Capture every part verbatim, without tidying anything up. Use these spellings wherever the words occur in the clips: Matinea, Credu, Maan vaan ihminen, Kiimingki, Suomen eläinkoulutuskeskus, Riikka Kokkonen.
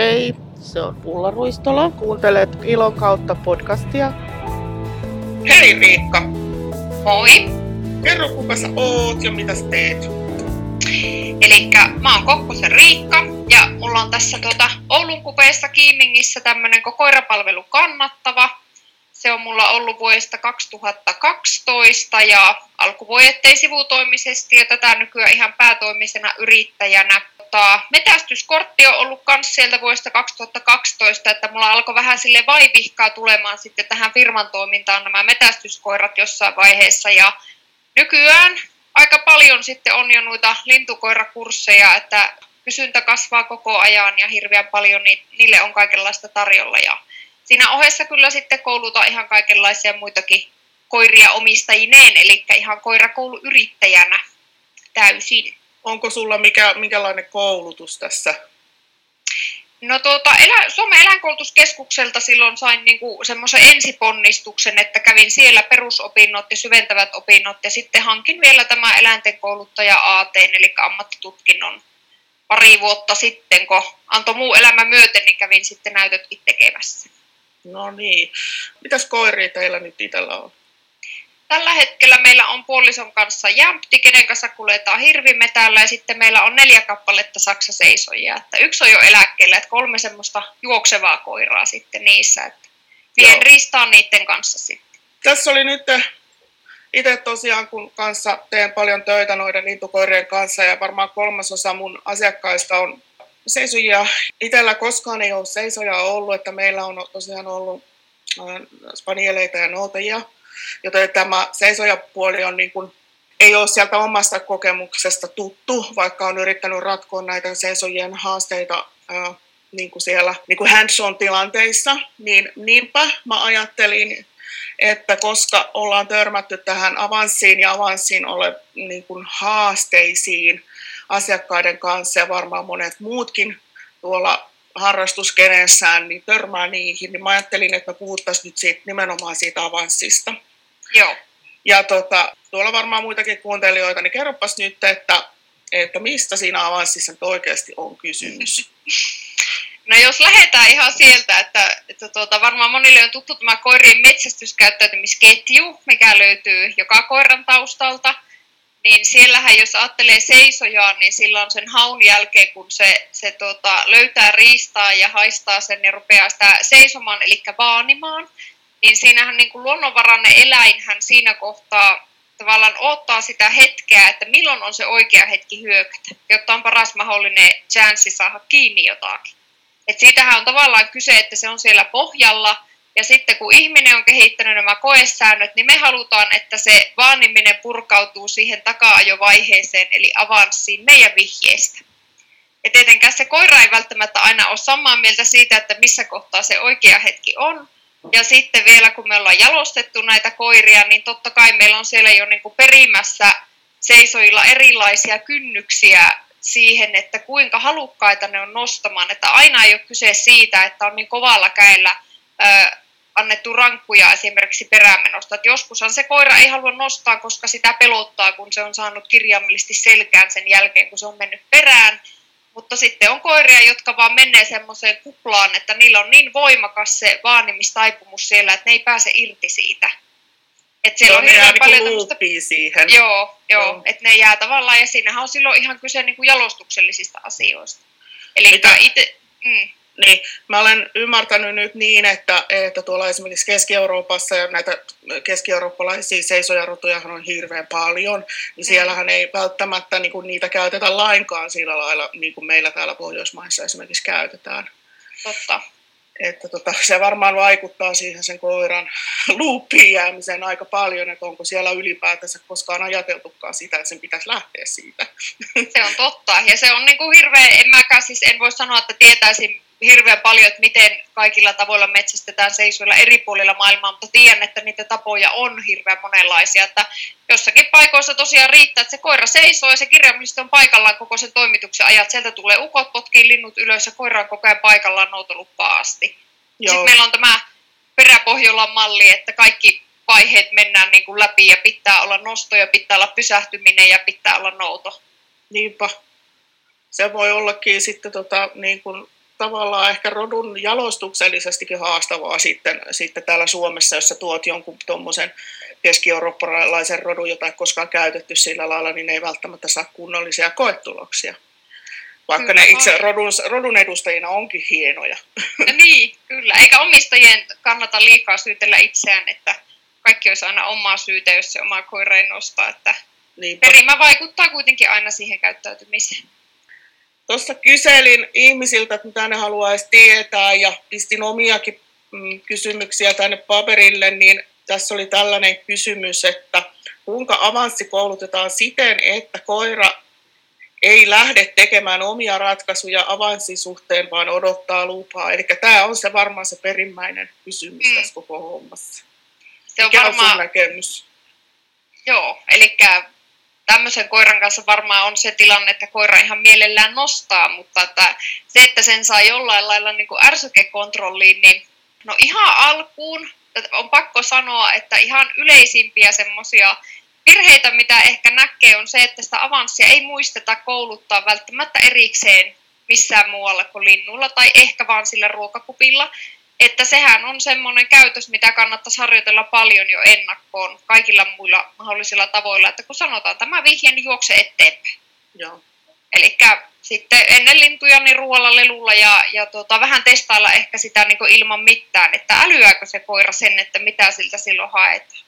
Hei, se on Ulla Ruistola. Kuuntelet Ilon kautta podcastia. Hei Riikka. Moi. Kerro kuka sä oot ja mitä sä teet. Elikkä mä oon Kokkosen Riikka ja mulla on tässä tuota Oulun kupeessa Kiimingissä tämmönen koirapalvelu kannattava. Se on mulla ollut vuodesta kaksituhattakaksitoista ja alkuvuodettei sivutoimisesti ja tätä nykyään ihan päätoimisena yrittäjänä. Metästyskortti on ollut kans sieltä vuodesta kaksituhattakaksitoista, että mulla alkoi vähän sille vaivihkaa tulemaan sitten tähän firman toimintaan nämä metästyskoirat jossain vaiheessa ja nykyään aika paljon sitten on jo noita lintukoirakursseja, että kysyntä kasvaa koko ajan ja hirveän paljon niille on kaikenlaista tarjolla ja siinä ohessa kyllä sitten koulutaan ihan kaikenlaisia muitakin koiria omistajineen, eli ihan koirakouluyrittäjänä täysin. Onko sulla mikä, minkälainen koulutus tässä? No tuota, elä, Suomen eläinkoulutuskeskukselta silloin sain niinku semmoisen ensiponnistuksen, että kävin siellä perusopinnot ja syventävät opinnot ja sitten hankin vielä tämä eläintenkouluttaja A T:n, eli ammattitutkinnon pari vuotta sitten, kun antoi muu elämä myöten, niin kävin sitten näytötkin tekemässä. No niin. Mitäs koiria teillä nyt itsellä on? Tällä hetkellä meillä on puolison kanssa jämpti, kenen kanssa kuljetaan hirvimetällä ja sitten meillä on neljä kappaletta saksaseisojia. Että yksi on jo eläkkeellä, että kolme semmoista juoksevaa koiraa sitten niissä. Että vien ristaan niiden kanssa sitten. Tässä oli nyt itse tosiaan, kun kanssa teen paljon töitä noiden lintukoirien kanssa ja varmaan kolmasosa mun asiakkaista on seisojia. Itsellä koskaan ei ole seisoja ollut, että meillä on tosiaan ollut spanieleita ja noutajia. Joten tämä seisojapuoli on niin kuin, ei ole sieltä omasta kokemuksesta tuttu, vaikka on yrittänyt ratkoa näitä seisojien haasteita ää, niin kuin siellä niin kuin hands-on tilanteissa. Niin, niinpä mä ajattelin, että koska ollaan törmätty tähän avanssiin ja avanssiin ole niin kuin haasteisiin asiakkaiden kanssa ja varmaan monet muutkin tuolla harrastuskeneessään, niin törmää niihin, niin mä ajattelin, että me puhuttaisiin nyt siitä, nimenomaan siitä avanssista. Joo. Ja tota, tuolla varmaan muitakin kuuntelijoita, niin kerropas nyt, että, että mistä siinä avanssissa oikeasti on kysymys. No jos lähdetään ihan sieltä, että, että tuota, varmaan monille on tuttu tämä koirien metsästyskäyttäytymisketju, mikä löytyy joka koiran taustalta. Niin siellähän, jos ajattelee seisojaan, niin sillä on sen haun jälkeen, kun se, se tuota, löytää riistaa ja haistaa sen ja rupeaa sitä seisomaan, eli vaanimaan, niin siinähän niin kuin luonnonvarainen eläinhän siinä kohtaa tavallaan odottaa sitä hetkeä, että milloin on se oikea hetki hyökätä, jotta on paras mahdollinen chanssi saada kiinni jotakin. Et siitähän on tavallaan kyse, että se on siellä pohjalla. Ja sitten kun ihminen on kehittänyt nämä koesäännöt, niin me halutaan, että se vaaniminen purkautuu siihen taka-ajovaiheeseen, eli avanssiin meidän vihjeistä. Ja tietenkään se koira ei välttämättä aina ole samaa mieltä siitä, että missä kohtaa se oikea hetki on. Ja sitten vielä kun me ollaan jalostettu näitä koiria, niin totta kai meillä on siellä jo niin kuin perimässä seisojilla erilaisia kynnyksiä siihen, että kuinka halukkaita ne on nostamaan. Että aina ei ole kyse siitä, että on niin kovalla kädellä annettu rankkuja esimerkiksi perämenosta. Et joskushan se koira ei halua nostaa, koska sitä pelottaa, kun se on saanut kirjaimellisesti selkään sen jälkeen, kun se on mennyt perään. Mutta sitten on koiria, jotka vaan menee semmoiseen kuplaan, että niillä on niin voimakas se vaanimistaipumus siellä, että ne ei pääse irti siitä. Että siellä on hirveän paljon tämmöistä... siihen. Joo, joo, joo. Että ne jää tavallaan, ja siinähän on silloin ihan kyse niin kuin jalostuksellisista asioista. Eli itse... Mm. Niin, mä olen ymmärtänyt nyt niin, että, että tuolla esimerkiksi Keski-Euroopassa ja näitä keski-eurooppalaisia seisojarotujahan on hirveän paljon, niin siellähän ei välttämättä niin kuin niitä käytetä lainkaan sillä lailla, niin kuin meillä täällä Pohjoismaissa esimerkiksi käytetään. Totta. Että tota, se varmaan vaikuttaa siihen sen koiran luupiin jäämiseen aika paljon, että onko siellä ylipäätänsä koskaan ajateltukaan sitä, että sen pitäisi lähteä siitä. Se on totta, ja se on niin kuin hirveä, en mäkään siis en voi sanoa, että tietäisin hirveän paljon, että miten kaikilla tavoilla metsästetään seisoilla eri puolilla maailmaa, mutta tiedän, että niitä tapoja on hirveän monenlaisia. Että jossakin paikoissa tosiaan riittää, että se koira seisoo ja se kirjaimellisesti on paikallaan koko sen toimituksen ajat. Sieltä tulee ukot, potkii linnut ylös ja koira on koko ajan paikallaan noutoluppaan asti. Joo. Sitten meillä on tämä peräpohjolan malli, että kaikki vaiheet mennään niin kuin läpi ja pitää olla nostoja, pitää olla pysähtyminen ja pitää olla nouto. Niinpä. Se voi ollakin sitten tota, niin kuin tavallaan ehkä rodun jalostuksellisestikin haastavaa sitten, sitten täällä Suomessa, jos sä tuot jonkun tuommoisen keski-eurooppalaisen rodun, jota ei koskaan käytetty sillä lailla, niin ne ei välttämättä saa kunnollisia koetuloksia. Vaikka kyllä, ne itse rodun, rodun edustajina onkin hienoja. No niin, kyllä. Eikä omistajien kannata liikaa syytellä itseään, että kaikki olisi aina omaa syytä, jos se omaa koiraa ei nostaa. Että perimä vaikuttaa kuitenkin aina siihen käyttäytymiseen. Tuossa kyselin ihmisiltä, että mitä ne haluaisi tietää, ja pistin omiakin kysymyksiä tänne paperille, niin tässä oli tällainen kysymys, että kuinka avanssi koulutetaan siten, että koira ei lähde tekemään omia ratkaisuja avanssin suhteen, vaan odottaa lupaa. Eli tämä on se varmaan se perimmäinen kysymys mm. tässä koko hommassa. Se on mikä varmaan on sun näkemys? Joo, eli tämmöisen koiran kanssa varmaan on se tilanne, että koira ihan mielellään nostaa, mutta että se, että sen saa jollain lailla niin kuin ärsykekontrolliin, niin no ihan alkuun on pakko sanoa, että ihan yleisimpiä semmoisia virheitä, mitä ehkä näkee, on se, että sitä avanssia ei muisteta kouluttaa välttämättä erikseen missään muualla kuin linnulla tai ehkä vaan sillä ruokakupilla. Että sehän on semmoinen käytös, mitä kannattaisi harjoitella paljon jo ennakkoon kaikilla muilla mahdollisilla tavoilla, että kun sanotaan tämä vihje, niin juokse eteenpäin. Eli sitten ennen lintuja niin ruoalla, lelulla ja, ja tuota, vähän testailla ehkä sitä niin kuin ilman mitään, että älyääkö se koira sen, että mitä siltä silloin haetaan.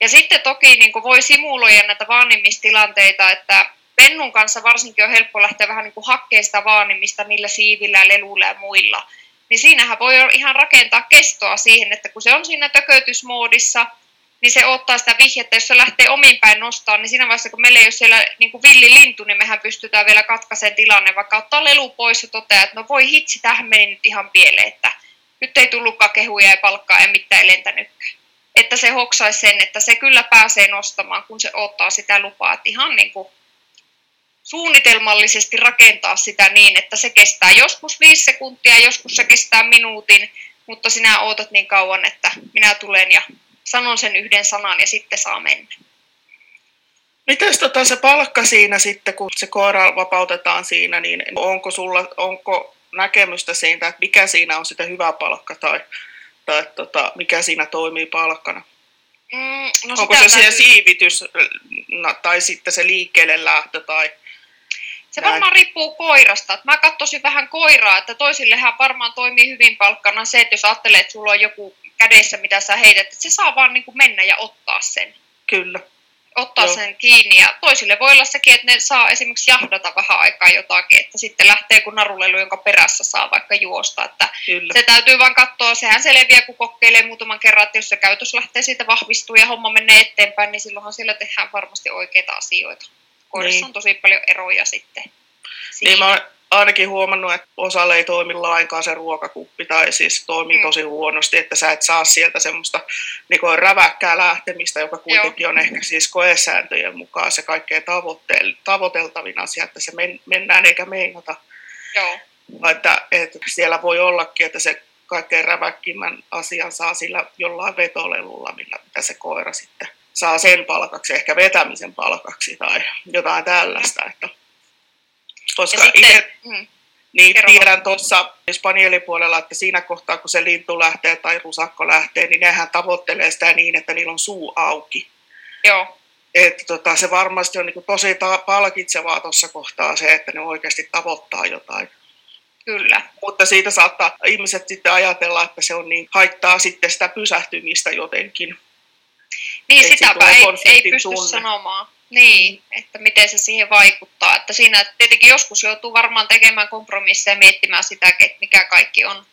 Ja sitten toki niin kuin voi simuloida näitä vaanimistilanteita, että pennun kanssa varsinkin on helppo lähteä vähän niin kuin hakemaan sitä vaanimista niillä siivillä, leluilla ja muilla. Niin siinähän voi ihan rakentaa kestoa siihen, että kun se on siinä tökötysmoodissa, niin se ottaa sitä vihjettä, jos se lähtee ominpäin nostamaan, niin siinä vaiheessa, kun meillä ei ole siellä niin kuin villilintu, niin mehän pystytään vielä katkaisemaan tilanne, vaikka ottaa lelu pois ja toteaa, että no voi hitsi, tähän meni nyt ihan pieleen, että nyt ei tullutkaan kehuja ja palkkaa ja mitään ei lentänytkään. Että se hoksaisi sen, että se kyllä pääsee nostamaan, kun se ottaa sitä lupaa, että ihan niin kuin suunnitelmallisesti rakentaa sitä niin, että se kestää joskus viisi sekuntia, joskus se kestää minuutin, mutta sinä ootat niin kauan, että minä tulen ja sanon sen yhden sanan ja sitten saa mennä. Mites tota se palkka siinä sitten, kun se koira vapautetaan siinä, niin onko sulla onko näkemystä siitä, että mikä siinä on sitä hyvä palkka tai, tai tota, mikä siinä toimii palkkana? Mm, no onko se se siivitys tai sitten se liikkeelle lähtö tai se varmaan näin riippuu koirasta. Mä katsoisin vähän koiraa, että toisillehän varmaan toimii hyvin palkkana se, että jos ajattelee, että sulla on joku kädessä, mitä sä heität, että se saa vaan niin kuin mennä ja ottaa sen. Kyllä. Ottaa Joo. sen kiinni ja toisille voi olla sekin, että ne saa esimerkiksi jahdata vähän aikaa jotakin, että sitten lähtee kun narulelu, jonka perässä saa vaikka juosta. Että se täytyy vaan katsoa, sehän selviää kun kokeilee muutaman kerran, että jos se käytös lähtee siitä vahvistuu ja homma menee eteenpäin, niin silloinhan siellä tehdään varmasti oikeita asioita. Koirissa niin on tosi paljon eroja sitten. Niin mä oon ainakin huomannut, että osalle ei toimi lainkaan se ruokakuppi tai siis toimii mm. tosi huonosti, että sä et saa sieltä semmoista niin kuin räväkkää lähtemistä, joka kuitenkin Joo. on ehkä siis koesääntöjen mukaan se kaikkein tavoite- tavoiteltavin asia, että se men- mennään eikä meinata. Joo. Että, että siellä voi ollakin, että se kaikkein räväkkimmän asian saa sillä jollain vetolelulla, millä mitä se koira sitten saa sen palkaksi, ehkä vetämisen palkaksi tai jotain tällaista. Että, koska itse mm, niin tiedän tuossa spanielipuolella, että siinä kohtaa, kun se lintu lähtee tai rusakko lähtee, niin nehän tavoittelee sitä niin, että niillä on suu auki. Joo. Että tota, se varmasti on niin tosi ta- palkitsevaa tuossa kohtaa se, että ne oikeasti tavoittaa jotain. Kyllä. Mutta siitä saattaa ihmiset sitten ajatella, että se on niin, haittaa sitten sitä pysähtymistä jotenkin. Niin, et sitäpä ei, ei pysty tunne. sanomaan, niin, että miten se siihen vaikuttaa. Että siinä tietenkin joskus joutuu varmaan tekemään kompromisseja ja miettimään sitä, että mikä kaikki on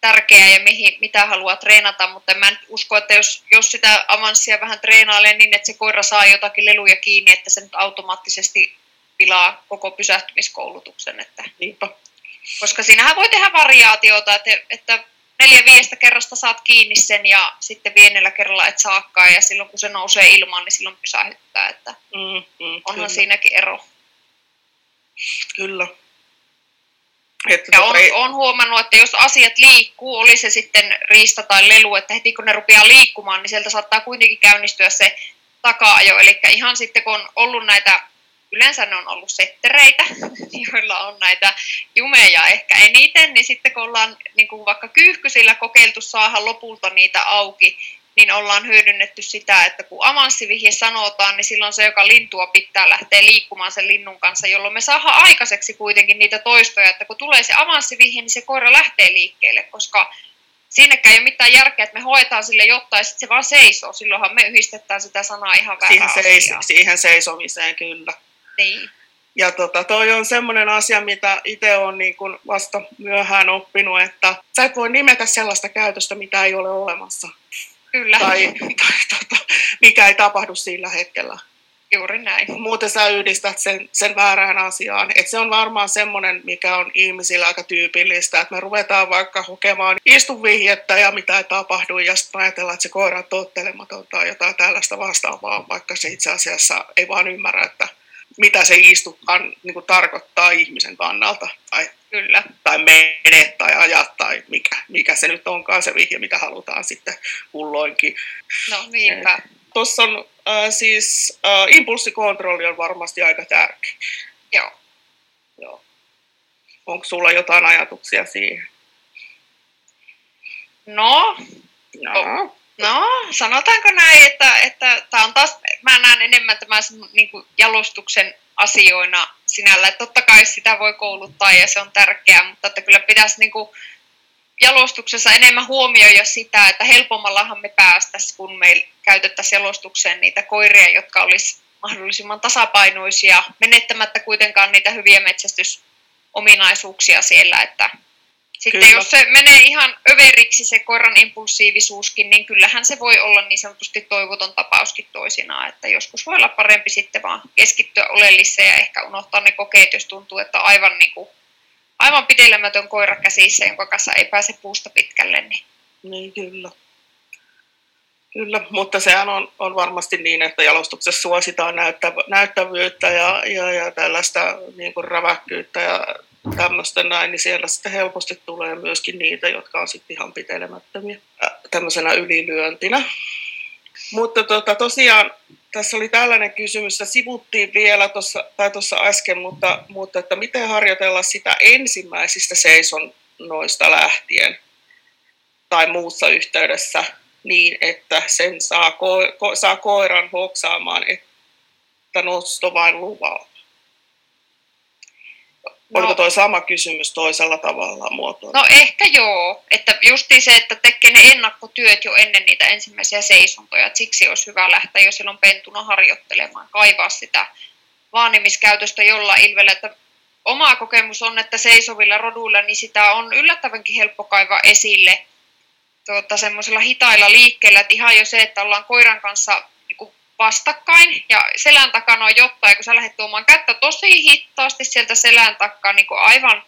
tärkeää ja mihin, mitä haluaa treenata. Mutta mä en usko, että jos, jos sitä avanssia vähän treenailee niin, että se koira saa jotakin leluja kiinni, että se nyt automaattisesti pilaa koko pysähtymiskoulutuksen. Että, koska siinähän voi tehdä variaatiota, että, että neljä viidestä kerrasta saat kiinni sen ja sitten viennellä kerralla et saakaan ja silloin kun se nousee ilmaan, niin silloin pysähdyttää, että mm, mm, onhan kyllä. siinäkin ero. Kyllä. Että ja on, ei... on huomannut, että jos asiat liikkuu, oli se sitten riista tai lelu, että heti kun ne rupeaa liikkumaan, niin sieltä saattaa kuitenkin käynnistyä se taka-ajo. Eli ihan sitten kun on ollut näitä Yleensä ne on ollut settereitä, joilla on näitä jumeja ehkä eniten, niin sitten kun ollaan niin kuin vaikka kyyhkysillä kokeiltu saada lopulta niitä auki, niin ollaan hyödynnetty sitä, että kun avanssivihje sanotaan, niin silloin se, joka lintua pitää, lähtee liikkumaan sen linnun kanssa, jolloin me saadaan aikaiseksi kuitenkin niitä toistoja, että kun tulee se avanssivihje, niin se koira lähtee liikkeelle, koska siinäkään ei ole mitään järkeä, että me hoetaan sille jotain ja sitten se vaan seisoo. Silloinhan me yhdistetään sitä sanaa ihan vähän asiaa. Siihen seisomiseen, kyllä. Niin. Ja tota, toi on semmoinen asia, mitä itse olen niin kun vasta myöhään oppinut, että sä et voi nimetä sellaista käytöstä, mitä ei ole olemassa. Kyllä. Tai, tai tota, mikä ei tapahdu sillä hetkellä. Juuri näin. Muuten sä yhdistät sen, sen väärään asiaan. Et se on varmaan semmoinen, mikä on ihmisillä aika tyypillistä, että me ruvetaan vaikka hokemaan istuvihjettä ja mitä ei tapahdu, ja sitten ajatellaan, että se koira on tottelematonta tai jotain tällaista vastaavaa, vaikka se itse asiassa ei vaan ymmärrä, että mitä se istu niin kuin tarkoittaa ihmisen kannalta, tai, Kyllä. tai mene, tai aja, tai mikä, mikä se nyt onkaan se vihje, mitä halutaan sitten kulloinkin. No niinpä. Tuossa on äh, siis, äh, impulssikontrolli on varmasti aika tärkeä. Joo. Joo. Onko sulla jotain ajatuksia siihen? No. No. No, sanotaanko näin, että, että tää on taas, mä näen enemmän tämän niin kuin jalostuksen asioina sinällä. Että totta kai sitä voi kouluttaa ja se on tärkeää, mutta että kyllä pitäisi niin kuin jalostuksessa enemmän huomioida sitä, että helpommallahan me päästäisiin, kun me käytettäisiin jalostukseen niitä koiria, jotka olisi mahdollisimman tasapainoisia, menettämättä kuitenkaan niitä hyviä metsästysominaisuuksia siellä, että sitten Kyllä. jos se menee ihan överiksi se koiran impulsiivisuuskin, niin kyllähän se voi olla niin sanotusti toivoton tapauskin toisinaan, että joskus voi olla parempi sitten vaan keskittyä oleelliseen ja ehkä unohtaa ne kokeet, jos tuntuu, että aivan niin kuin aivan pitelemätön koira käsissä, jonka kanssa ei pääse puusta pitkälle. Niin, niin kyllä. Kyllä, mutta sehän on, on varmasti niin, että jalostuksessa suositaan näyttä, näyttävyyttä ja, ja, ja tällaista niin kuin räväkkyyttä ja tämmöistä näin, niin siellä sitten helposti tulee myöskin niitä, jotka on sitten ihan pitelemättömiä tämmöisenä ylilyöntinä. Mutta tota, tosiaan tässä oli tällainen kysymys, että sivuttiin vielä tuossa, tai tuossa äsken, mutta, mutta että miten harjoitella sitä ensimmäisistä seisonnoista lähtien tai muussa yhteydessä niin, että sen saa, ko- ko- saa koiran hoksaamaan, että nosto vain luvalla? No, oliko toi sama kysymys toisella tavalla muotoilla? No ehkä joo, että justiin se, että tekee ne ennakkotyöt jo ennen niitä ensimmäisiä seisontoja, että siksi olisi hyvä lähteä jo silloin pentuna harjoittelemaan, kaivaa sitä vaanimiskäytöstä jollain ilvellä, että oma kokemus on, että seisovilla roduilla niin sitä on yllättävänkin helppo kaivaa esille tuota, semmoisella hitailla liikkeellä, että ihan jo se, että ollaan koiran kanssa vastakkain ja selän takana on jotain, ja kun sä lähdet tuomaan kättä tosi hitaasti sieltä selän takaa niin aivan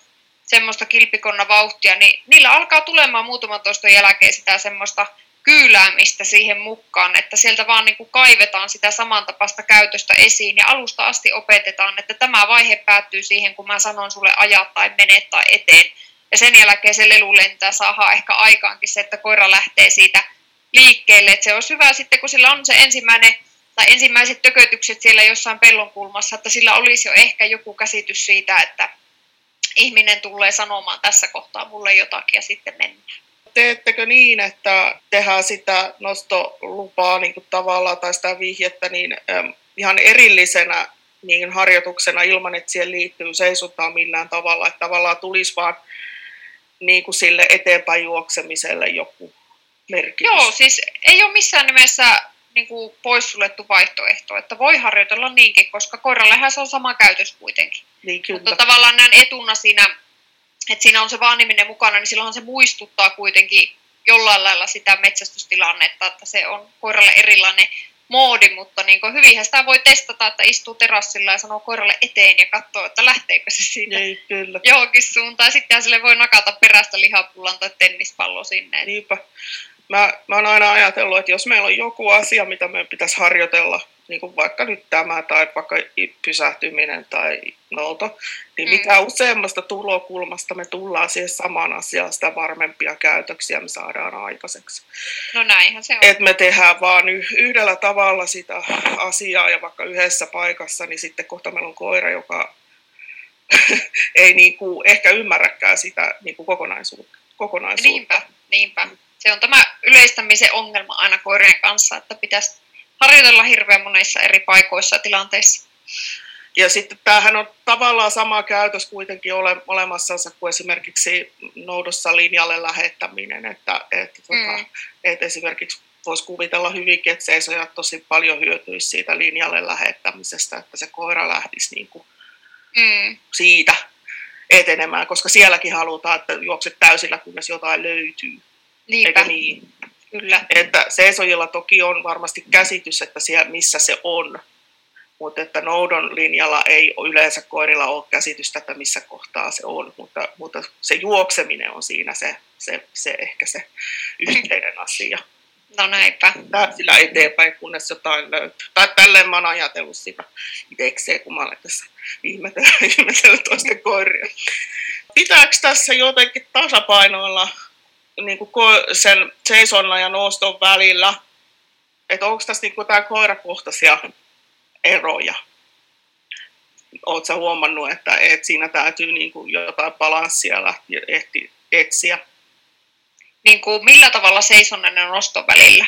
semmoista kilpikonna vauhtia, niin niillä alkaa tulemaan muutaman toiston jälkeen sitä semmoista kyyläämistä siihen mukaan, että sieltä vaan niin kuin kaivetaan sitä samantapaista käytöstä esiin ja alusta asti opetetaan, että tämä vaihe päättyy siihen, kun mä sanon sulle ajaa tai mene tai eteen. Ja sen jälkeen se lelu lentää, saadaan ehkä aikaankin se, että koira lähtee siitä liikkeelle. Että se olisi hyvä sitten, kun sillä on se ensimmäinen tai ensimmäiset tökötykset siellä jossain pellonkulmassa, että sillä olisi jo ehkä joku käsitys siitä, että ihminen tulee sanomaan tässä kohtaa mulle jotakin ja sitten mennään. Teettekö niin, että tehdään sitä nostolupaa niin kuin tavallaan tai sitä vihjettä niin, ähm, ihan erillisenä niin harjoituksena ilman, että siihen liittyy seisontaa millään tavalla, että tavallaan tulisi vaan niin kuin sille eteenpäin juoksemiselle joku merkitys? Joo, siis ei ole missään nimessä niin kuin poissuljettu vaihtoehto, että voi harjoitella niinkin, koska koirallehän se on sama käytös kuitenkin. Niin, mutta tavallaan näen etuna siinä, että siinä on se vaaniminen mukana, niin silloinhan se muistuttaa kuitenkin jollain lailla sitä metsästystilannetta, että se on koiralle erilainen moodi, mutta niin kuin hyvinhän sitä voi testata, että istuu terassilla ja sanoo koiralle eteen ja katsoo, että lähteekö se siitä niin, johonkin suuntaan. Sittenhän sille voi nakata perästä lihapullan tai tennispallo sinne. Niinpä. Mä, mä oon aina ajatellut, että jos meillä on joku asia, mitä meidän pitäisi harjoitella, niin kuin vaikka nyt tämä tai vaikka pysähtyminen tai läsnäolo, niin mitä mm. useammasta tulokulmasta me tullaan siihen samaan asiaan, sitä varmempia käytöksiä me saadaan aikaiseksi. No näinhän se on. Että me tehdään vaan yhdellä tavalla sitä asiaa ja vaikka yhdessä paikassa, niin sitten kohta meillä on koira, joka ei niinku ehkä ymmärräkään sitä niinku kokonaisuutta. kokonaisuutta. Niinpä, niinpä. Se on tämä yleistämisen ongelma aina koirien kanssa, että pitäisi harjoitella hirveän monissa eri paikoissa ja tilanteissa. Ja sitten tämähän on tavallaan sama käytös kuitenkin ole, olemassansa kuin esimerkiksi noudossa linjalle lähettäminen. Että, että, mm. tota, että esimerkiksi voisi kuvitella hyvinkin, että seisojat tosi paljon hyötyisi siitä linjalle lähettämisestä, että se koira lähtisi niin kuin mm. siitä etenemään, koska sielläkin halutaan, että juokset täysillä, kunnes jotain löytyy. Niinpä. Eikä niin? Kyllä. Että seisojilla toki on varmasti käsitys, että siellä missä se on, mutta että noudon linjalla ei yleensä koirilla ole käsitystä, että missä kohtaa se on, mutta, mutta se juokseminen on siinä se, se, se ehkä se yhteinen asia. No näinpä. Täysillä eteenpäin, kunnes jotain löytyy. Tai tälleen mä oon ajatellut sitä itsekseen, kun mä olen tässä ihmetellä toisten koiria. Pitääkö tässä jotenkin tasapainoilla niin kuin sen seisonnan ja nouston välillä, että onko tässä niin kuin jotain koirakohtaisia eroja? Oletko sä huomannut, että et siinä täytyy niin kuin jotain balanssia lähteä etsiä? Niin kuin millä tavalla seisonnan ja noston välillä?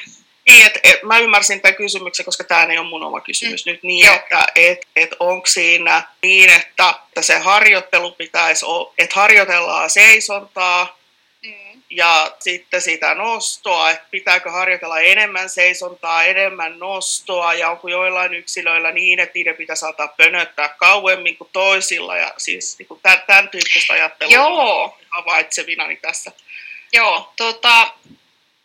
Niin, et, et, mä ymmärsin tämän kysymyksen, koska tämä ei ole mun oma kysymys mm. nyt niin, Joo. että et, et onko siinä niin, että, että se harjoittelu pitäisi olla, että harjoitellaan seisontaa, ja sitten sitä nostoa, että pitääkö harjoitella enemmän seisontaa, enemmän nostoa, ja onko joillain yksilöillä niin, että niiden pitää saattaa pönöttää kauemmin kuin toisilla, ja siis niin kuin tämän, tämän tyyppistä ajattelua Joo. havaitsevinani tässä. Joo, tota,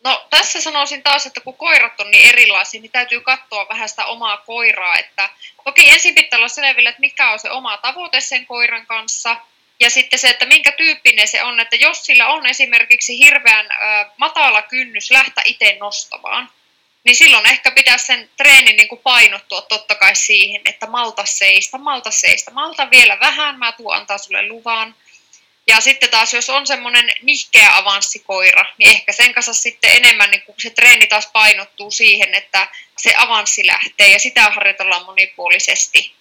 no tässä sanoisin taas, että kun koirat on niin erilaisia, niin täytyy katsoa vähän sitä omaa koiraa, että okei, ensin pitää olla selville, että mikä on se oma tavoite sen koiran kanssa. Ja sitten se, että minkä tyyppinen se on, että jos sillä on esimerkiksi hirveän ö, matala kynnys lähteä itse nostamaan, niin silloin ehkä pitäisi sen treenin niin kuin painottua totta kai siihen, että malta seistä, malta seista, malta vielä vähän, mä tuun antaa sulle luvan. Ja sitten taas, jos on semmoinen nihkeä avanssikoira, niin ehkä sen kanssa sitten enemmän niin kuin se treeni taas painottuu siihen, että se avanssi lähtee ja sitä harjoitellaan monipuolisesti.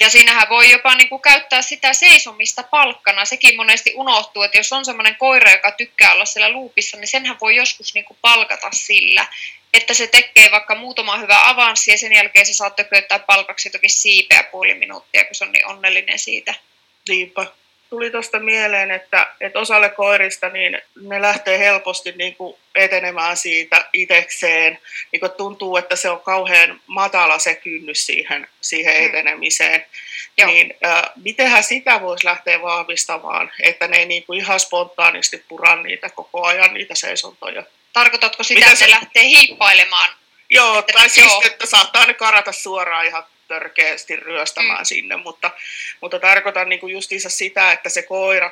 Ja siinähän voi jopa niin kuin käyttää sitä seisomista palkkana. Sekin monesti unohtuu, että jos on sellainen koira, joka tykkää olla siellä luupissa, niin senhän voi joskus niin kuin palkata sillä, että se tekee vaikka muutama hyvä avanssi ja sen jälkeen se saa tököttää palkaksi jotakin siipeä puoli minuuttia, kun se on niin onnellinen siitä. Niinpä. Tuli tuosta mieleen, että, että osalle koirista niin ne lähtee helposti niin kuin etenemään siitä itsekseen. Niin kuin tuntuu, että se on kauhean matala se kynnys siihen, siihen etenemiseen. Mm. Niin, äh, mitenhän sitä voisi lähteä vahvistamaan, että ne ei niin kuin ihan spontaanisti pura niitä koko ajan, niitä seisontoja. Tarkoitatko sitä, Miten että se lähtee hiippailemaan? Joo, että, tai siis, joo. että saattaa ne karata suoraan ihan törkeästi ryöstämään mm. sinne, mutta, mutta tarkoitan niinku justiinsa sitä, että se koira,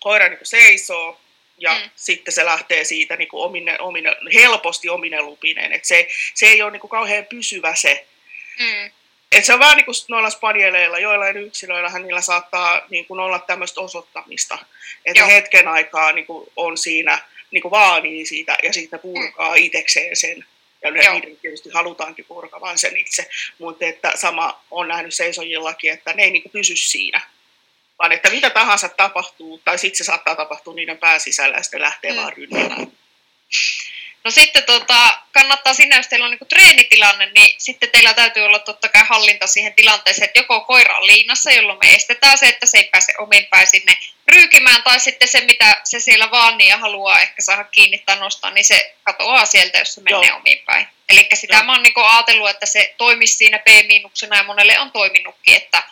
koira niinku seisoo ja mm. sitten se lähtee siitä niinku omine, omine, helposti omine lupineen. Et se, se ei ole niinku kauhean pysyvä se. Mm. Et se on vähän niin kuin noilla spanieleilla, joillain yksilöillähän niillä saattaa niinku olla tämmöistä osoittamista, että hetken aikaa niinku on siinä, niinku vaanii siitä ja siitä purkaa mm. itsekseen sen. Ja niiden tietysti halutaankin purkavan sen itse, mutta että sama on nähnyt seisojillakin, että ne ei niin kuin pysy siinä, vaan että mitä tahansa tapahtuu, tai sitten se saattaa tapahtua niiden pääsisällä, ja sitten lähtee mm. vaan rynnämään. No sitten tota, kannattaa sinä, jos teillä on niinku treenitilanne, niin sitten teillä täytyy olla totta kai hallinta siihen tilanteeseen, että joko koira on liinassa, jolloin me estetään se, että se ei pääse omin päin sinne ryykimään, tai sitten se, mitä se siellä vaanii ja haluaa ehkä saada kiinni tai nostaa, niin se katoaa sieltä, jos se menee Joo. omin päin. Eli sitä Joo. mä oon niinku ajatellut, että se toimisi siinä P-miinuksena, ja monelle on toiminutkin, että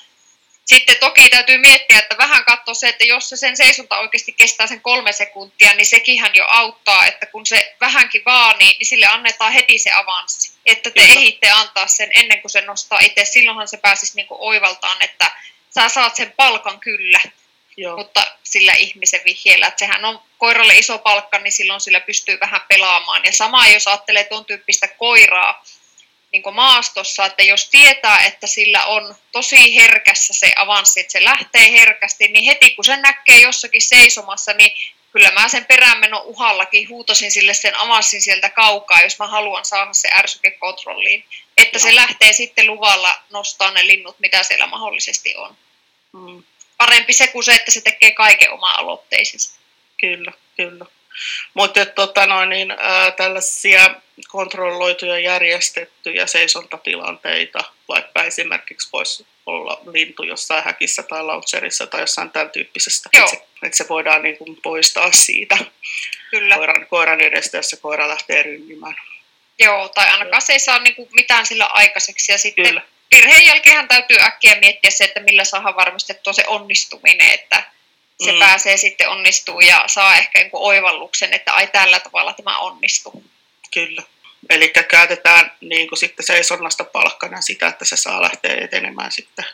sitten toki täytyy miettiä, että vähän katsoa se, että jos se sen seisonta oikeasti kestää sen kolme sekuntia, niin sekinhän jo auttaa, että kun se vähänkin vaanii, niin sille annetaan heti se avanssi. Että te Jota. Ehitte antaa sen ennen kuin se nostaa itse, silloinhan se pääsisi niinku oivaltaan, että sä saat sen palkan kyllä, Joo. mutta sillä ihmisen vihjeellä. Että sehän on koiralle iso palkka, niin silloin sillä pystyy vähän pelaamaan. Ja sama, jos ajattelee tuon tyyppistä koiraa, niin kuin maastossa, että jos tietää, että sillä on tosi herkässä se avanssi, että se lähtee herkästi, niin heti kun sen näkee jossakin seisomassa, niin kyllä mä sen peräänmenon uhallakin huutasin sille sen avanssin sieltä kaukaa, jos mä haluan saada se ärsyke kontrolliin. Että no. se lähtee sitten luvalla nostamaan ne linnut, mitä siellä mahdollisesti on. Mm. Parempi se kuin se, että se tekee kaiken oma-aloitteisesti. Kyllä, kyllä. Mutta tota no, niin, äh, tällaisia kontrolloituja, järjestettyjä seisontatilanteita, vaikka esimerkiksi voisi olla lintu jossain häkissä tai launcherissa tai jossain tämän tyyppisestä, että se, et se voidaan niin kuin poistaa siitä Kyllä. Koiran, koiran edestä, jos se koira lähtee rynnimään. Joo, tai ainakaan se ei saa niin kuin mitään sillä aikaiseksi. Ja sitten Kyllä. virheen jälkeenhän täytyy äkkiä miettiä se, että millä saadaan varmistettua se onnistuminen, että se mm. pääsee sitten onnistumaan ja saa ehkä jonkun oivalluksen, että ai tällä tavalla tämä onnistuu. Kyllä. Eli käytetään niin kuin sitten seisonnasta palkkana sitä, että se saa lähteä etenemään sitten.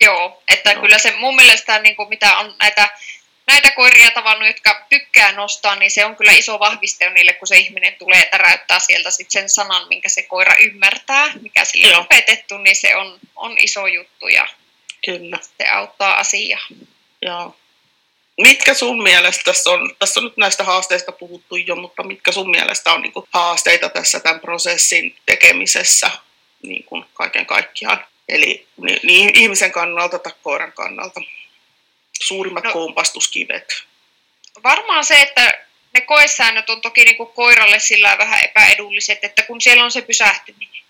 Joo, että Joo. kyllä se mun mielestä, niin kuin mitä on näitä, näitä koiria tavannut, jotka tykkää nostaa, niin se on kyllä iso vahviste niille, kun se ihminen tulee täräyttää sieltä sit sen sanan, minkä se koira ymmärtää, mikä sille Joo. on opetettu, niin se on, on iso juttu ja kyllä. se auttaa asiaa. Joo. Mitkä sun mielestä tässä on, tässä on nyt näistä haasteista puhuttu jo, mutta mitkä sun mielestä on niin kuin haasteita tässä tämän prosessin tekemisessä niin kuin kaiken kaikkiaan? Eli niin, niin ihmisen kannalta tai koiran kannalta suurimmat no, kompastuskivet. Varmaan se, että ne koesäännöt on toki niin kuin koiralle sillä vähän epäedulliset, että kun siellä on se pysähtyminen.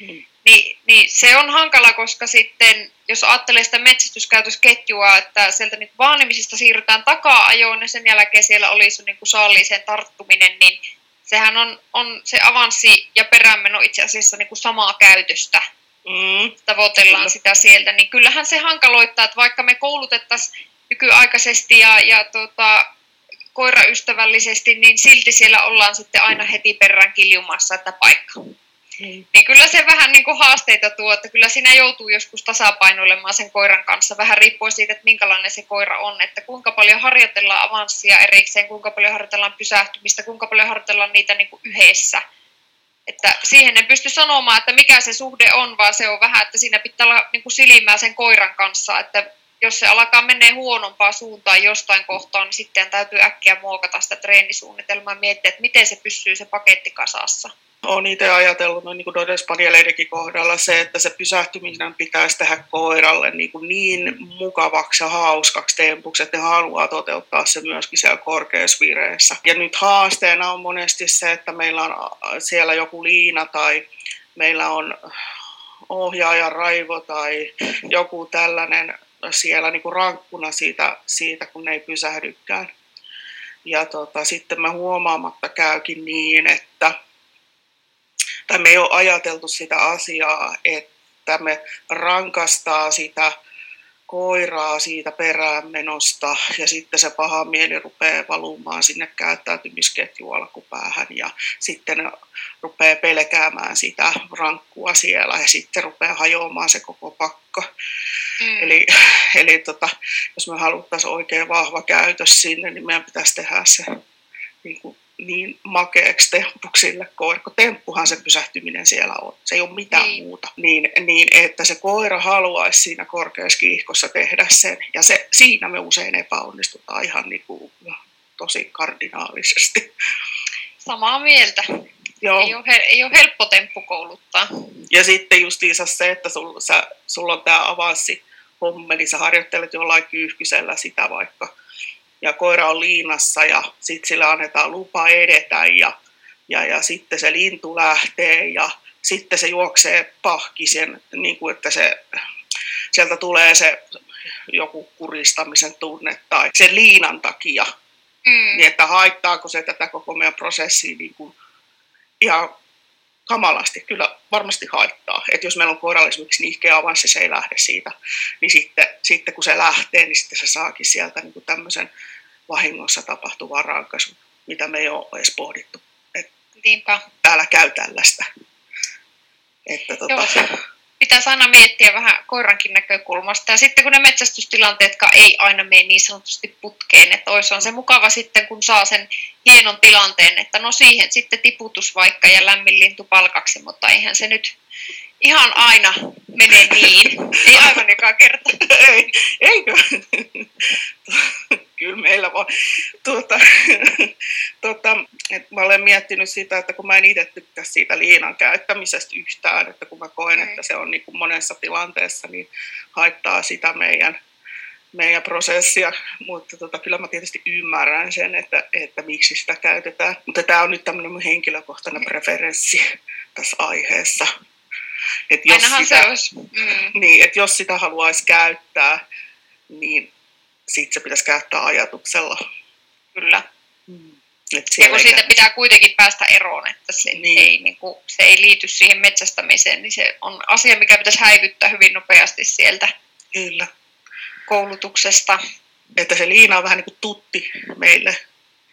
Hmm. Niin, niin se on hankala, koska sitten, jos ajattelee sitä metsästyskäytösketjua, että sieltä niin vaanimisesta siirrytään taka-ajoon ja sen jälkeen siellä olisi niin saaliiseen tarttuminen, niin sehän on, on se avanssi ja peräänmeno itse asiassa niin samaa käytöstä. Mm. Tavoitellaan Kyllä. sitä sieltä. Niin kyllähän se hankaloittaa, että vaikka me koulutettaisiin nykyaikaisesti ja, ja tuota, koiraystävällisesti, niin silti siellä ollaan sitten aina heti perään kiljumassa, että paikka. Hmm. Niin kyllä se vähän niin kuin haasteita tuo, että kyllä siinä joutuu joskus tasapainoilemaan sen koiran kanssa. Vähän riippuu siitä, että minkälainen se koira on, että kuinka paljon harjoitellaan avanssia erikseen, kuinka paljon harjoitellaan pysähtymistä, kuinka paljon harjoitellaan niitä niin kuin yhdessä. Että siihen en pysty sanomaan, että mikä se suhde on, vaan se on vähän, että siinä pitää olla niin kuin silimää sen koiran kanssa. Että jos se alkaa mennä huonompaan suuntaan jostain kohtaan, niin sitten täytyy äkkiä muokata sitä treenisuunnitelmaa ja miettiä, että miten se pysyy se paketti kasassa. Olen itse ajatellut noin niin noiden spanjeleidenkin kohdalla se, että se pysähtyminen pitäisi tehdä koiralle niin, niin mukavaksi ja hauskaksi tempuksi, että ne haluaa toteuttaa se myöskin siellä korkeassa vireessä. Ja nyt haasteena on monesti se, että meillä on siellä joku liina tai meillä on ohjaajan raivo tai joku tällainen siellä niin rankkuna siitä, siitä, kun ne ei pysähdykään. Ja tota, sitten mä huomaamatta käykin niin, että tai me ei ole ajateltu sitä asiaa, että me rankastaa sitä koiraa siitä peräänmenosta ja sitten se paha mieli rupeaa valumaan sinne käyttäytymisketjun alkupäähän ja sitten rupeaa pelkäämään sitä rankkua siellä ja sitten rupeaa hajoamaan se koko pakka. Mm. Eli, eli tota, jos me haluttaisiin oikein vahva käytös sinne, niin meidän pitäisi tehdä se niin kuin niin makeaksi tempuksille koira, kun temppuhan se pysähtyminen siellä on, se ei ole mitään niin. muuta, niin, niin että se koira haluaisi siinä korkeassa kiihkossa tehdä sen, ja se, siinä me usein epäonnistutaan ihan niin kuin, tosi kardinaalisesti. Samaa mieltä. Joo. Ei, ole, ei ole helppo temppu kouluttaa. Ja sitten justiinsa se, että sulla sul on tämä avanssi hommeli, sä harjoittelet jollain kyyhkysellä sitä vaikka, ja koira on liinassa ja sitten sille annetaan lupa edetä ja, ja, ja sitten se lintu lähtee ja sitten se juoksee pahkisen, niin kuin että se, sieltä tulee se joku kuristamisen tunne tai sen liinan takia. Mm. Niin että haittaako se tätä koko meidän prosessia niin kuin ihan kamalasti. Kyllä varmasti haittaa. Että jos meillä on koiralla esimerkiksi nihkeä avanssi, se ei lähde siitä, niin sitten, sitten kun se lähtee, niin sitten se saakin sieltä niin kuin tämmöisen vahingossa tapahtuvan rankaisun, mitä me ei ole edes pohdittu. Että täällä käy tällaista. Että, tota... Joo, pitäisi aina miettiä vähän koirankin näkökulmasta. Ja sitten kun ne metsästystilanteetkaan ei aina mene niin sanotusti putkeen, että olisi on se mukava sitten, kun saa sen hienon tilanteen, että no siihen sitten tiputus vaikka ja lämmin lintu palkaksi, mutta eihän se nyt ihan aina mene niin. Ei aivan joka kerta. Ei, eikö? Kyllä meillä voi. Tuota, tuota, mä olen miettinyt sitä, että kun mä en itse tykkää siitä liinan käyttämisestä yhtään, että kun mä koen, että se on niin kuin monessa tilanteessa, niin haittaa sitä meidän, meidän prosessia. Mutta tuota, kyllä mä tietysti ymmärrän sen, että, että miksi sitä käytetään. Mutta tämä on nyt tämmöinen mun henkilökohtainen preferenssi tässä aiheessa. Että jos, mm. niin, et jos sitä haluaisi käyttää, niin siitä se pitäisi käyttää ajatuksella. Kyllä. Mm. Ja kun siitä pitää kuitenkin päästä eroon, että se, niin. Ei, niin kun, se ei liity siihen metsästämiseen, niin se on asia, mikä pitäisi häivyttää hyvin nopeasti sieltä Kyllä. koulutuksesta. Että se liina on vähän niin kuin tutti meille.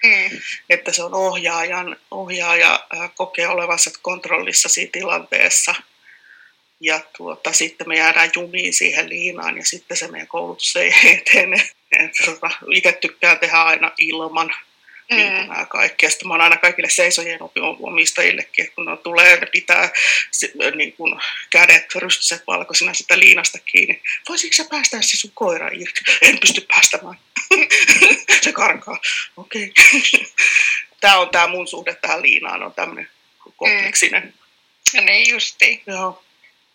Mm. Että se on ohjaajan, ohjaaja kokee olevansa kontrollissa siinä tilanteessa. Ja tuota, sitten me jäädään jumiin siihen liinaan ja sitten se meidän koulutus ei etene. Tota, itse tykkään tehdä aina ilman mm. niin nämä kaikki. Ja sitten mä oon aina kaikille seisojien omistajillekin, kun ne tulee, ne pitää niin kun kädet rystyset valkoisina sitä liinasta kiinni. Voisitko sä päästää se sun koira irti? En pysty päästämään. Se karkaa. Okei. Okay. Tämä on tämä mun suhde tähän liinaan, on tämmöinen kompleksinen. Mm. No niin justiin. Joo.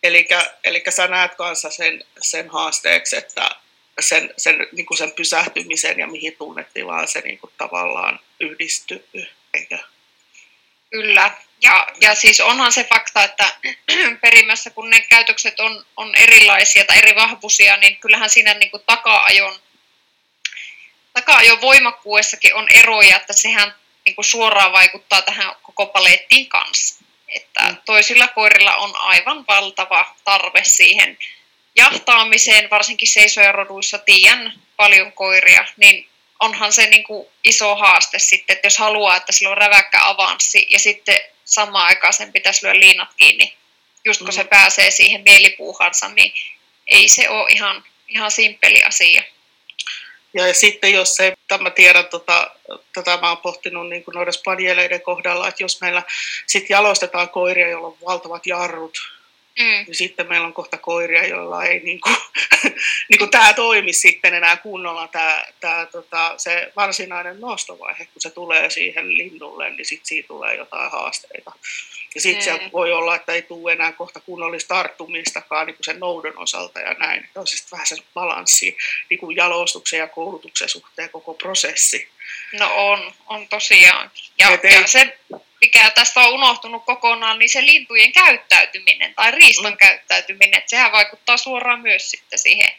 Elikkä, elikkä sä näet kanssa sen, sen haasteeksi, että sen, sen, niin kuin sen pysähtymisen ja mihin tunnetilaan se niin kuin tavallaan yhdistyy, eikö? Kyllä. Ja, ja siis onhan se fakta, että perimässä kun ne käytökset on, on erilaisia tai eri vahvuisia, niin kyllähän siinä niin kuin taka-ajon, taka-ajon voimakkuudessakin on eroja, että sehän niin kuin suoraan vaikuttaa tähän koko palettiin kanssa. Että toisilla koirilla on aivan valtava tarve siihen jahtaamiseen, varsinkin seisojaroduissa tiedän paljon koiria, niin onhan se niin kuin iso haaste sitten, että jos haluaa, että sillä on räväkkä avanssi ja sitten samaan aikaan sen pitäisi lyödä liinat kiinni, just kun mm. se pääsee siihen mielipuuhansa, niin ei se ole ihan, ihan simppeli asia. Ja, ja sitten jos ei, mä tiedän, tota, tätä mä oon pohtinut niin kuin noiden spanieleiden kohdalla, että jos meillä sit jalostetaan koiria, joilla on valtavat jarrut, mm. niin sitten meillä on kohta koiria, joilla ei niin kuin, niin kuin tää toimi sitten enää kunnolla, tää, tää, tota, se varsinainen nostovaihe, kun se tulee siihen linnulle, niin sitten siitä tulee jotain haasteita. Ja sitten mm. sieltä voi olla, että ei tule enää kohta kunnollista tarttumistakaan niin kuin sen noudon osalta ja näin. Että on siis vähän se balanssi niin kuin jalostuksen ja koulutuksen suhteen koko prosessi. No on, on tosiaan. Ja, ja se, mikä tästä on unohtunut kokonaan, niin se lintujen käyttäytyminen tai riiston mm. käyttäytyminen, että sehän vaikuttaa suoraan myös sitten siihen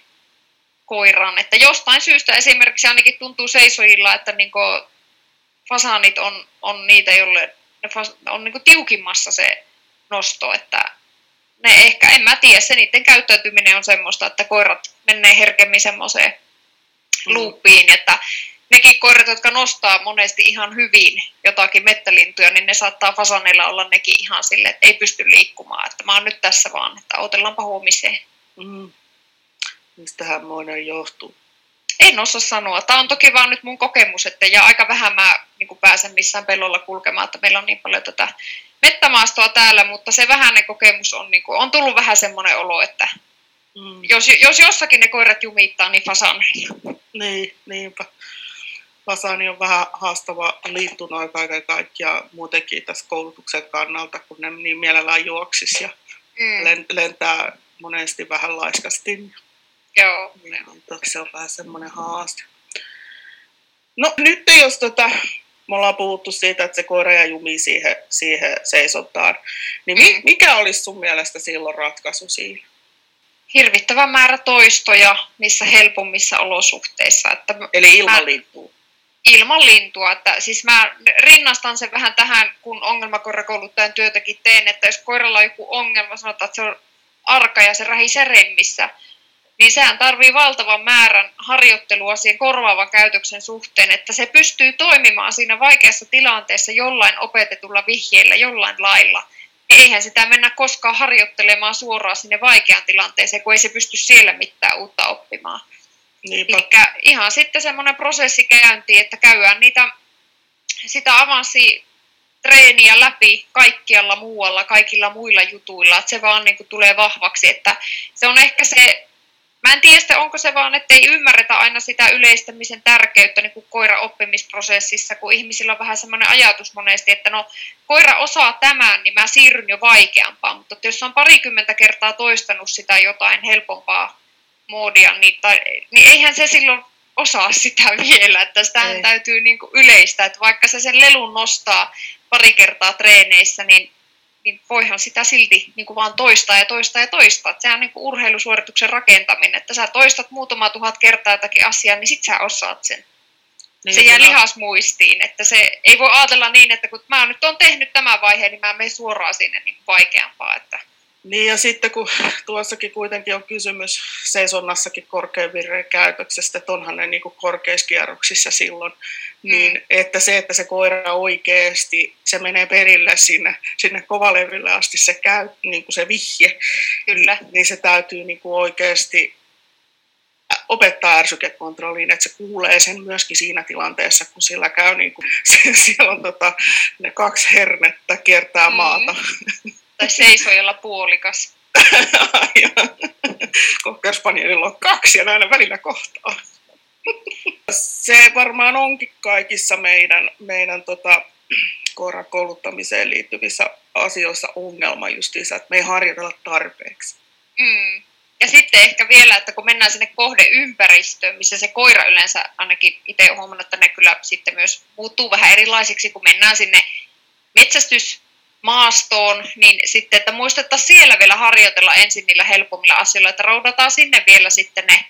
koiraan. Että jostain syystä esimerkiksi ainakin tuntuu seisojilla, että niin kuin fasaanit on, on niitä, jolle on niin kuin tiukimmassa se nosto, että ne ehkä, en mä tiedä, se niiden käyttäytyminen on semmoista, että koirat menee herkemmin semmoiseen mm. luupiin, että nekin koirat, jotka nostaa monesti ihan hyvin jotakin mettälintuja, niin ne saattaa fasaneilla olla nekin ihan silleen, että ei pysty liikkumaan, että mä oon nyt tässä vaan, että otellaanpa huomiseen. Mm. Mistähän moinen johtuu? En osaa sanoa. Tämä on toki vaan nyt mun kokemus, että ja aika vähän mä niin kuin pääsen missään pellolla kulkemaan, että meillä on niin paljon tätä mettämaastoa täällä, mutta se vähäinen kokemus on, niin kuin, on tullut vähän semmoinen olo, että mm. jos, jos jossakin ne koirat jumittaa, niin fasaneilla. Niin, niinpä. Fasani on vähän haastava liittuna kaiken kaikkiaan muutenkin tässä koulutuksen kannalta, kun ne niin mielellään juoksis ja mm. lentää monesti vähän laiskasti. Joo. Se on vähän semmoinen haaste. No nyt jos tota, me ollaan puhuttu siitä, että se koira ja jumi siihen, siihen seisotaan, niin mi- mikä olisi sun mielestä silloin ratkaisu siinä? Hirvittävä määrä toistoja niissä helpommissa olosuhteissa. Että Eli ilman mä, lintua? Ilman lintua. Että, siis mä rinnastan sen vähän tähän, kun ongelmakoirakouluttajan työtäkin teen, että jos koiralla on joku ongelma, sanotaan, että se on arka ja se rähisee remmissä, niin sehän tarvii valtavan määrän harjoittelua siihen korvaavan käytöksen suhteen, että se pystyy toimimaan siinä vaikeassa tilanteessa jollain opetetulla vihjeellä, jollain lailla. eihän sitä mennä koskaan harjoittelemaan suoraan sinne vaikeaan tilanteeseen, kun ei se pysty siellä mitään uutta oppimaan. Elikkä ihan sitten semmoinen prosessi käyntiin, että käydään niitä, sitä avanssitreeniä läpi kaikkialla muualla, kaikilla muilla jutuilla, että se vaan niin kuin tulee vahvaksi, että se on ehkä se, mä en tiedä, onko se vaan, että ei ymmärretä aina sitä yleistämisen tärkeyttä niin kuin koiran oppimisprosessissa, kun ihmisillä on vähän semmoinen ajatus monesti, että no koira osaa tämän, niin mä siirryn jo vaikeampaan, mutta jos se on parikymmentä kertaa toistanut sitä jotain helpompaa moodia, niin, tai, niin eihän se silloin osaa sitä vielä, että sitähän täytyy niin kuin yleistää, että vaikka se sen lelun nostaa pari kertaa treeneissä, niin niin voihan sitä silti niin kuin vaan toistaa ja toistaa ja toistaa. Sehän on niin kuin urheilusuorituksen rakentaminen, että sä toistat muutama tuhat kertaa jotakin asiaa, niin sit sä osaat sen. Niin, se jää on lihasmuistiin, että se ei voi ajatella niin, että kun mä nyt oon tehnyt tämän vaiheen, niin mä menen suoraan sinne niin vaikeampaa. Että niin ja sitten kun tuossakin kuitenkin on kysymys seisonnassakin korkean vireen käytöksestä, että onhan ne niin kuin korkeuskierroksissa silloin, niin mm. että se, että se koira oikeasti, se menee perille sinne, sinne kovaleville asti se, käy, niin kuin se vihje, Kyllä. niin se täytyy niin kuin oikeasti opettaa ärsykekontrolliin, että se kuulee sen myöskin siinä tilanteessa, kun sillä käy, niin kuin, siellä on tota, ne kaksi hernettä kiertää mm. maata. Tai seisojalla puolikas. Kokeuspanjelilla on kaksi ja aina välillä kohtaa. Se varmaan onkin kaikissa meidän, meidän tota, koiran kouluttamiseen liittyvissä asioissa ongelma justiinsa, että me ei harjoitella tarpeeksi. Mm. Ja sitten ehkä vielä, että kun mennään sinne kohdeympäristöön, missä se koira yleensä, ainakin itse olen huomannut, että ne kyllä sitten myös muuttuu vähän erilaisiksi, kun mennään sinne metsästys maastoon, niin sitten, että muistettaisiin siellä vielä harjoitella ensin niillä helpommilla asioilla, että roudataan sinne vielä sitten ne,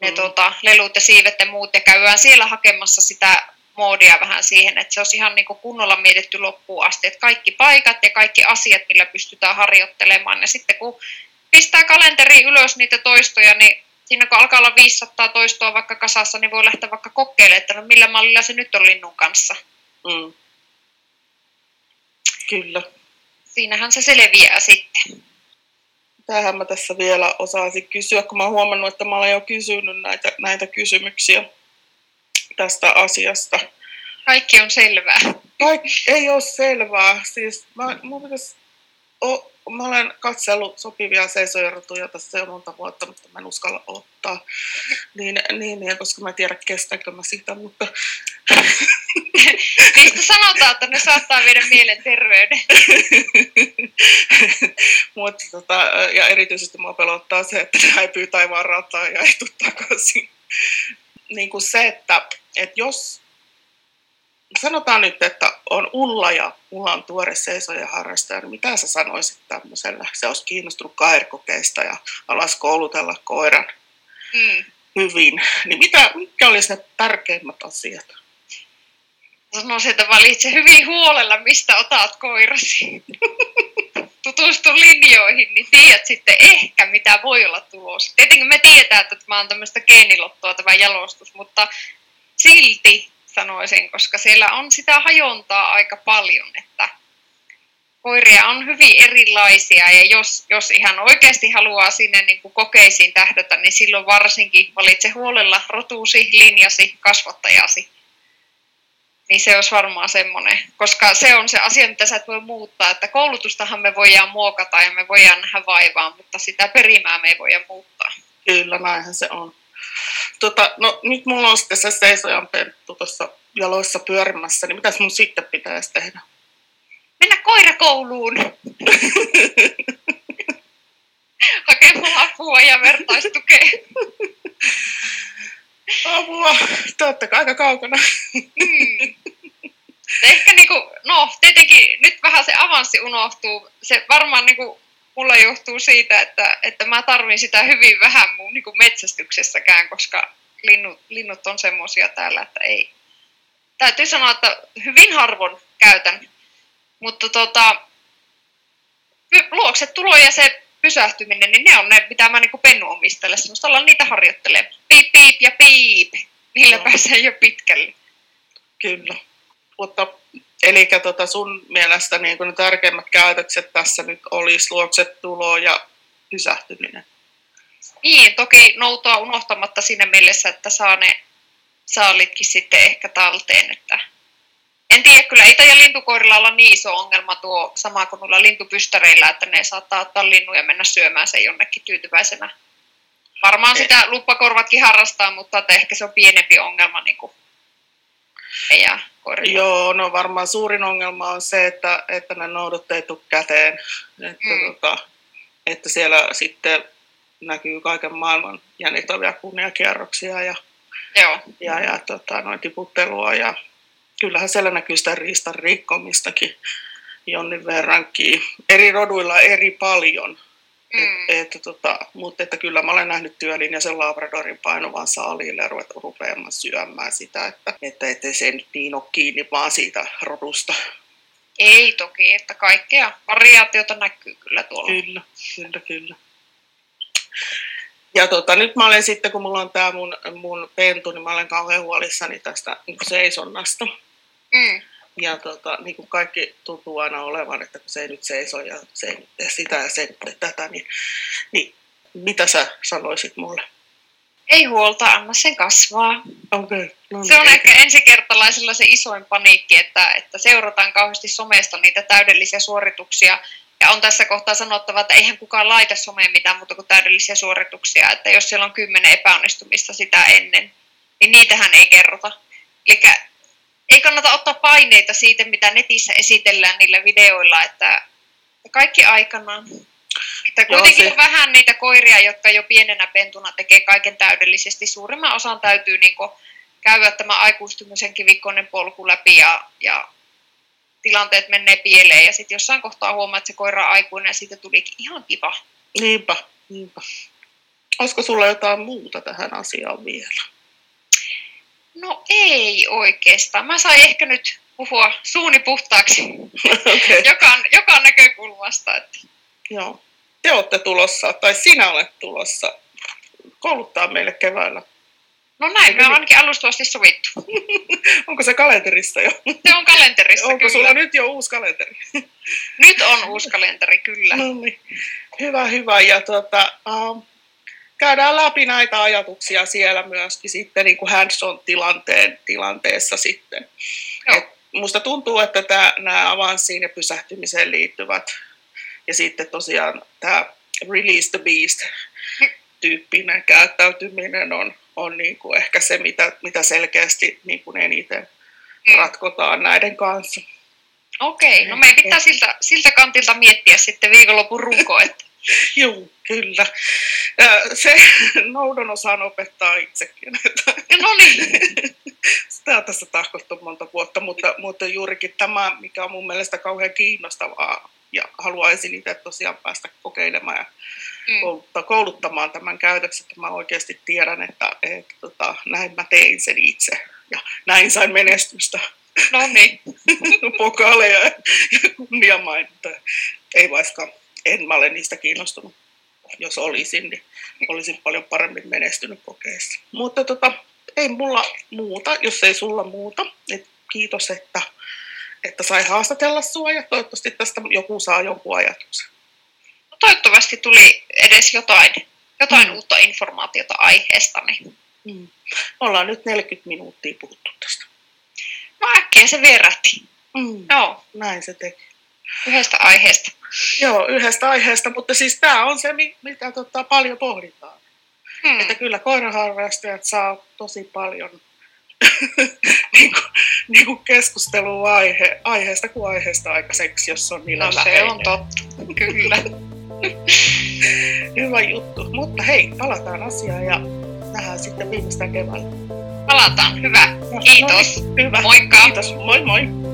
ne mm. tuota, lelut ja siivet ja muut, ja käydään siellä hakemassa sitä moodia vähän siihen, että se olisi ihan niin kuin kunnolla mietitty loppuun asti, että kaikki paikat ja kaikki asiat, millä pystytään harjoittelemaan, ja sitten kun pistää kalenteriin ylös niitä toistoja, niin siinä kun alkaa olla viisisataa toistoa vaikka kasassa, niin voi lähteä vaikka kokeilemaan, että no millä mallilla se nyt on linnun kanssa. Mm. Kyllä. Siinähän se selviää sitten. Tähän mä tässä vielä osaisin kysyä, kun mä oon huomannut, että mä olen jo kysynyt näitä, näitä kysymyksiä tästä asiasta. Kaikki on selvää. Kaik- ei ole selvää. Siis mä, mun pitäisi, o, mä olen katsellut sopivia seisojartuja tässä jo monta vuotta, mutta mä en uskalla ottaa. Niin, niin koska mä en tiedä, kestänkö mä sitä, mutta niistä sanotaan, että ne saattaa viedä mielenterveyden. Mutta tota, ja erityisesti mua pelottaa se, että ne häipyy taivaan rataan ja ei tule takaisin. Niin kuin se, että et jos sanotaan nyt, että on Ulla ja Ulla on tuore seisojaharrastaja, niin mitä sä sanoisit tämmöisellä? Se olisi kiinnostunut koirakokeista ja haluaisi koulutella koiran mm. hyvin. Niin mitä, mitkä olisi ne tärkeimmät asiat? Sanoisin, että valitse hyvin huolella, mistä otat koirasi. Tutustu linjoihin, niin tiedät sitten ehkä, mitä voi olla tulossa. Tietenkin me tiedetään, että tämä on tämmöistä geenilottoa tämä jalostus, mutta silti sanoisin, koska siellä on sitä hajontaa aika paljon, että koiria on hyvin erilaisia, ja jos, jos ihan oikeasti haluaa sinne niin kuin kokeisiin tähdätä, niin silloin varsinkin valitse huolella rotuusi, linjasi, kasvattajasi. Niin se olisi varmaan semmoinen, koska se on se asia, mitä sä et voi muuttaa, että koulutustahan me voidaan muokata ja me voidaan nähdä vaivaa, mutta sitä perimää me ei voida muuttaa. Kyllä, näinhän se on. Tota, no nyt mulla on sitten se seisojan penttu tuossa jaloissa pyörimässä, niin mitäs mun sitten pitäisi tehdä? Mennä koirakouluun! Hakemaan apua ja vertaistukea. Apua! Te olette aika kaukana. Mm. Ehkä niinku, no tietenkin nyt vähän se avanssi unohtuu. Se varmaan niinku mulla johtuu siitä, että, että mä tarvin sitä hyvin vähän mun niinku metsästyksessäkään, koska linnut, linnut on semmosia täällä, että ei. Täytyy sanoa, että hyvin harvoin käytän. Mutta tota, luokset tulo ja se pysähtyminen, niin ne on ne, mitä mä niinku pennuomistajalle semmoista, ollaan niitä harjoittelemaan. Piip, piip ja piip. Niillä no. pääsee jo pitkälle. Kyllä. Mutta Eli tota sun mielestä niin kun ne tärkeimmät käytökset tässä nyt olisi luoksetulo ja pysähtyminen? Niin, toki noutoa unohtamatta siinä mielessä, että saa ne saalitkin sitten ehkä talteen. Että en tiedä, kyllä itä- ja lintukoirilla olla niin iso ongelma tuo sama kuin noilla lintupystäreillä, että ne saattaa ottaa linnun ja mennä syömään sen jonnekin tyytyväisenä. Varmaan sitä luppakorvatkin harrastaa, mutta ehkä se on pienempi ongelma niin kuin ja koirilla. Joo, no varmaan suurin ongelma on se, että, että ne noudot ei tule käteen, että, mm. tota, että siellä sitten näkyy kaiken maailman jännittäviä kunniakierroksia ja, Joo. ja, ja tota, noin tiputtelua ja kyllähän siellä näkyy sitä riistan rikkomistakin jonnin verrankin. Eri roduilla eri paljon, mm. et, et, tota, mutta että kyllä mä olen nähnyt työlinjaisen labradorin painuvan saaliille ja ruveta rupeamaan syömään sitä, että, että ettei se nyt niin ole kiinni vaan siitä rodusta. Ei toki, että kaikkea variaatiota näkyy kyllä tuolla. Kyllä, kyllä, kyllä. Ja tota, nyt mä olen sitten, kun mulla on tää mun, mun pentu, niin mä olen kauhean huolissani tästä seisonnasta. Mm. Ja tota, niin kuin kaikki tuntuu aina olevan, että kun se ei nyt seiso ja se ei nyt tee sitä ja se ei nyt tee tätä, niin, niin mitä sä sanoisit mulle? Ei huolta, anna sen kasvaa. Okay. No niin. Se on ehkä ensikertalaisella se isoin paniikki, että, että seurataan kauheasti somesta niitä täydellisiä suorituksia. Ja on tässä kohtaa sanottava, että eihän kukaan laita someen mitään muuta kuin täydellisiä suorituksia, että jos siellä on kymmenen epäonnistumista sitä ennen, niin niitähän ei kerrota. Eli ei kannata ottaa paineita siitä, mitä netissä esitellään niillä videoilla, että kaikki aikanaan. Että kuitenkin Joo, se... vähän niitä koiria, jotka jo pienenä pentuna tekee kaiken täydellisesti. Suurimman osan täytyy niin kuin käydä tämä aikuistumisen kivikkoinen polku läpi ja... ja tilanteet menee pieleen ja sitten jossain kohtaa huomaa, että se koira on aikuinen ja siitä tulikin ihan kiva. Niinpä, niinpä. Olisiko sulla jotain muuta tähän asiaan vielä? No ei oikeastaan. Mä sain ehkä nyt puhua suuni puhtaaksi okay. joka, joka näkökulmasta. Että... Joo. Te olette tulossa, tai sinä olet tulossa, kouluttaa meille keväällä. No näin, me on ainakin alustavasti sovittu. Onko se kalenterissa jo? Se on kalenterissa, Onko kyllä. sulla nyt jo uusi kalenteri? Nyt on uusi kalenteri, kyllä. No niin. Hyvä, hyvä. Ja tuota, uh, käydään läpi näitä ajatuksia siellä myöskin sitten niin kuin hands-on tilanteen, tilanteessa sitten. Et musta tuntuu, että tää, nämä avanssiin ja pysähtymiseen liittyvät ja sitten tosiaan tämä release the beast-tyyppinen käyttäytyminen on on niin kuin ehkä se, mitä, mitä selkeästi niin kuin eniten ratkotaan näiden kanssa. Okei, no meidän pitää siltä, siltä kantilta miettiä sitten viikonlopun runko. Joo, kyllä. Se noudon osaan opettaa itsekin. No niin. Sitä on tässä tahkottu monta vuotta, mutta, mutta juurikin tämä, mikä on mun mielestä kauhean kiinnostavaa ja haluaisin itse tosiaan päästä kokeilemaan ja Mm. kouluttamaan tämän käytöksen, että mä oikeasti tiedän, että, että, että näin mä tein sen itse ja näin sain menestystä. No niin. Pokaaleja ja kunniamaininta. Ei vaikka, en mä ole niistä kiinnostunut. Jos olisin, niin olisin paljon paremmin menestynyt kokeessa. Mutta tota, ei mulla muuta, jos ei sulla muuta. Et kiitos, että, että sai haastatella sua ja toivottavasti tästä joku saa jonkun ajatuksen. Toivottavasti tuli edes jotain, jotain mm. uutta informaatiota aiheesta. Mm. Ollaan nyt neljäkymmentä minuuttia puhuttu tästä. No äkkiä se verähti. Mm. Joo. Näin se teki. Yhdestä aiheesta. Joo, yhdestä aiheesta, mutta siis tämä on se, mitä tota, paljon pohditaan. Mm. Että kyllä koiraharrastajat saa tosi paljon niin kuin, niin kuin keskustelua aihe, aiheesta kuin aiheesta aikaiseksi, jos on niillä no, läheinen. No se on totta, kyllä. Hyvä juttu, mutta hei, palataan asiaan ja nähdään sitten viimeistään keväällä. Palataan, hyvä. Kiitos. No, no, hyvä. Moikka. Kiitos, moi moi.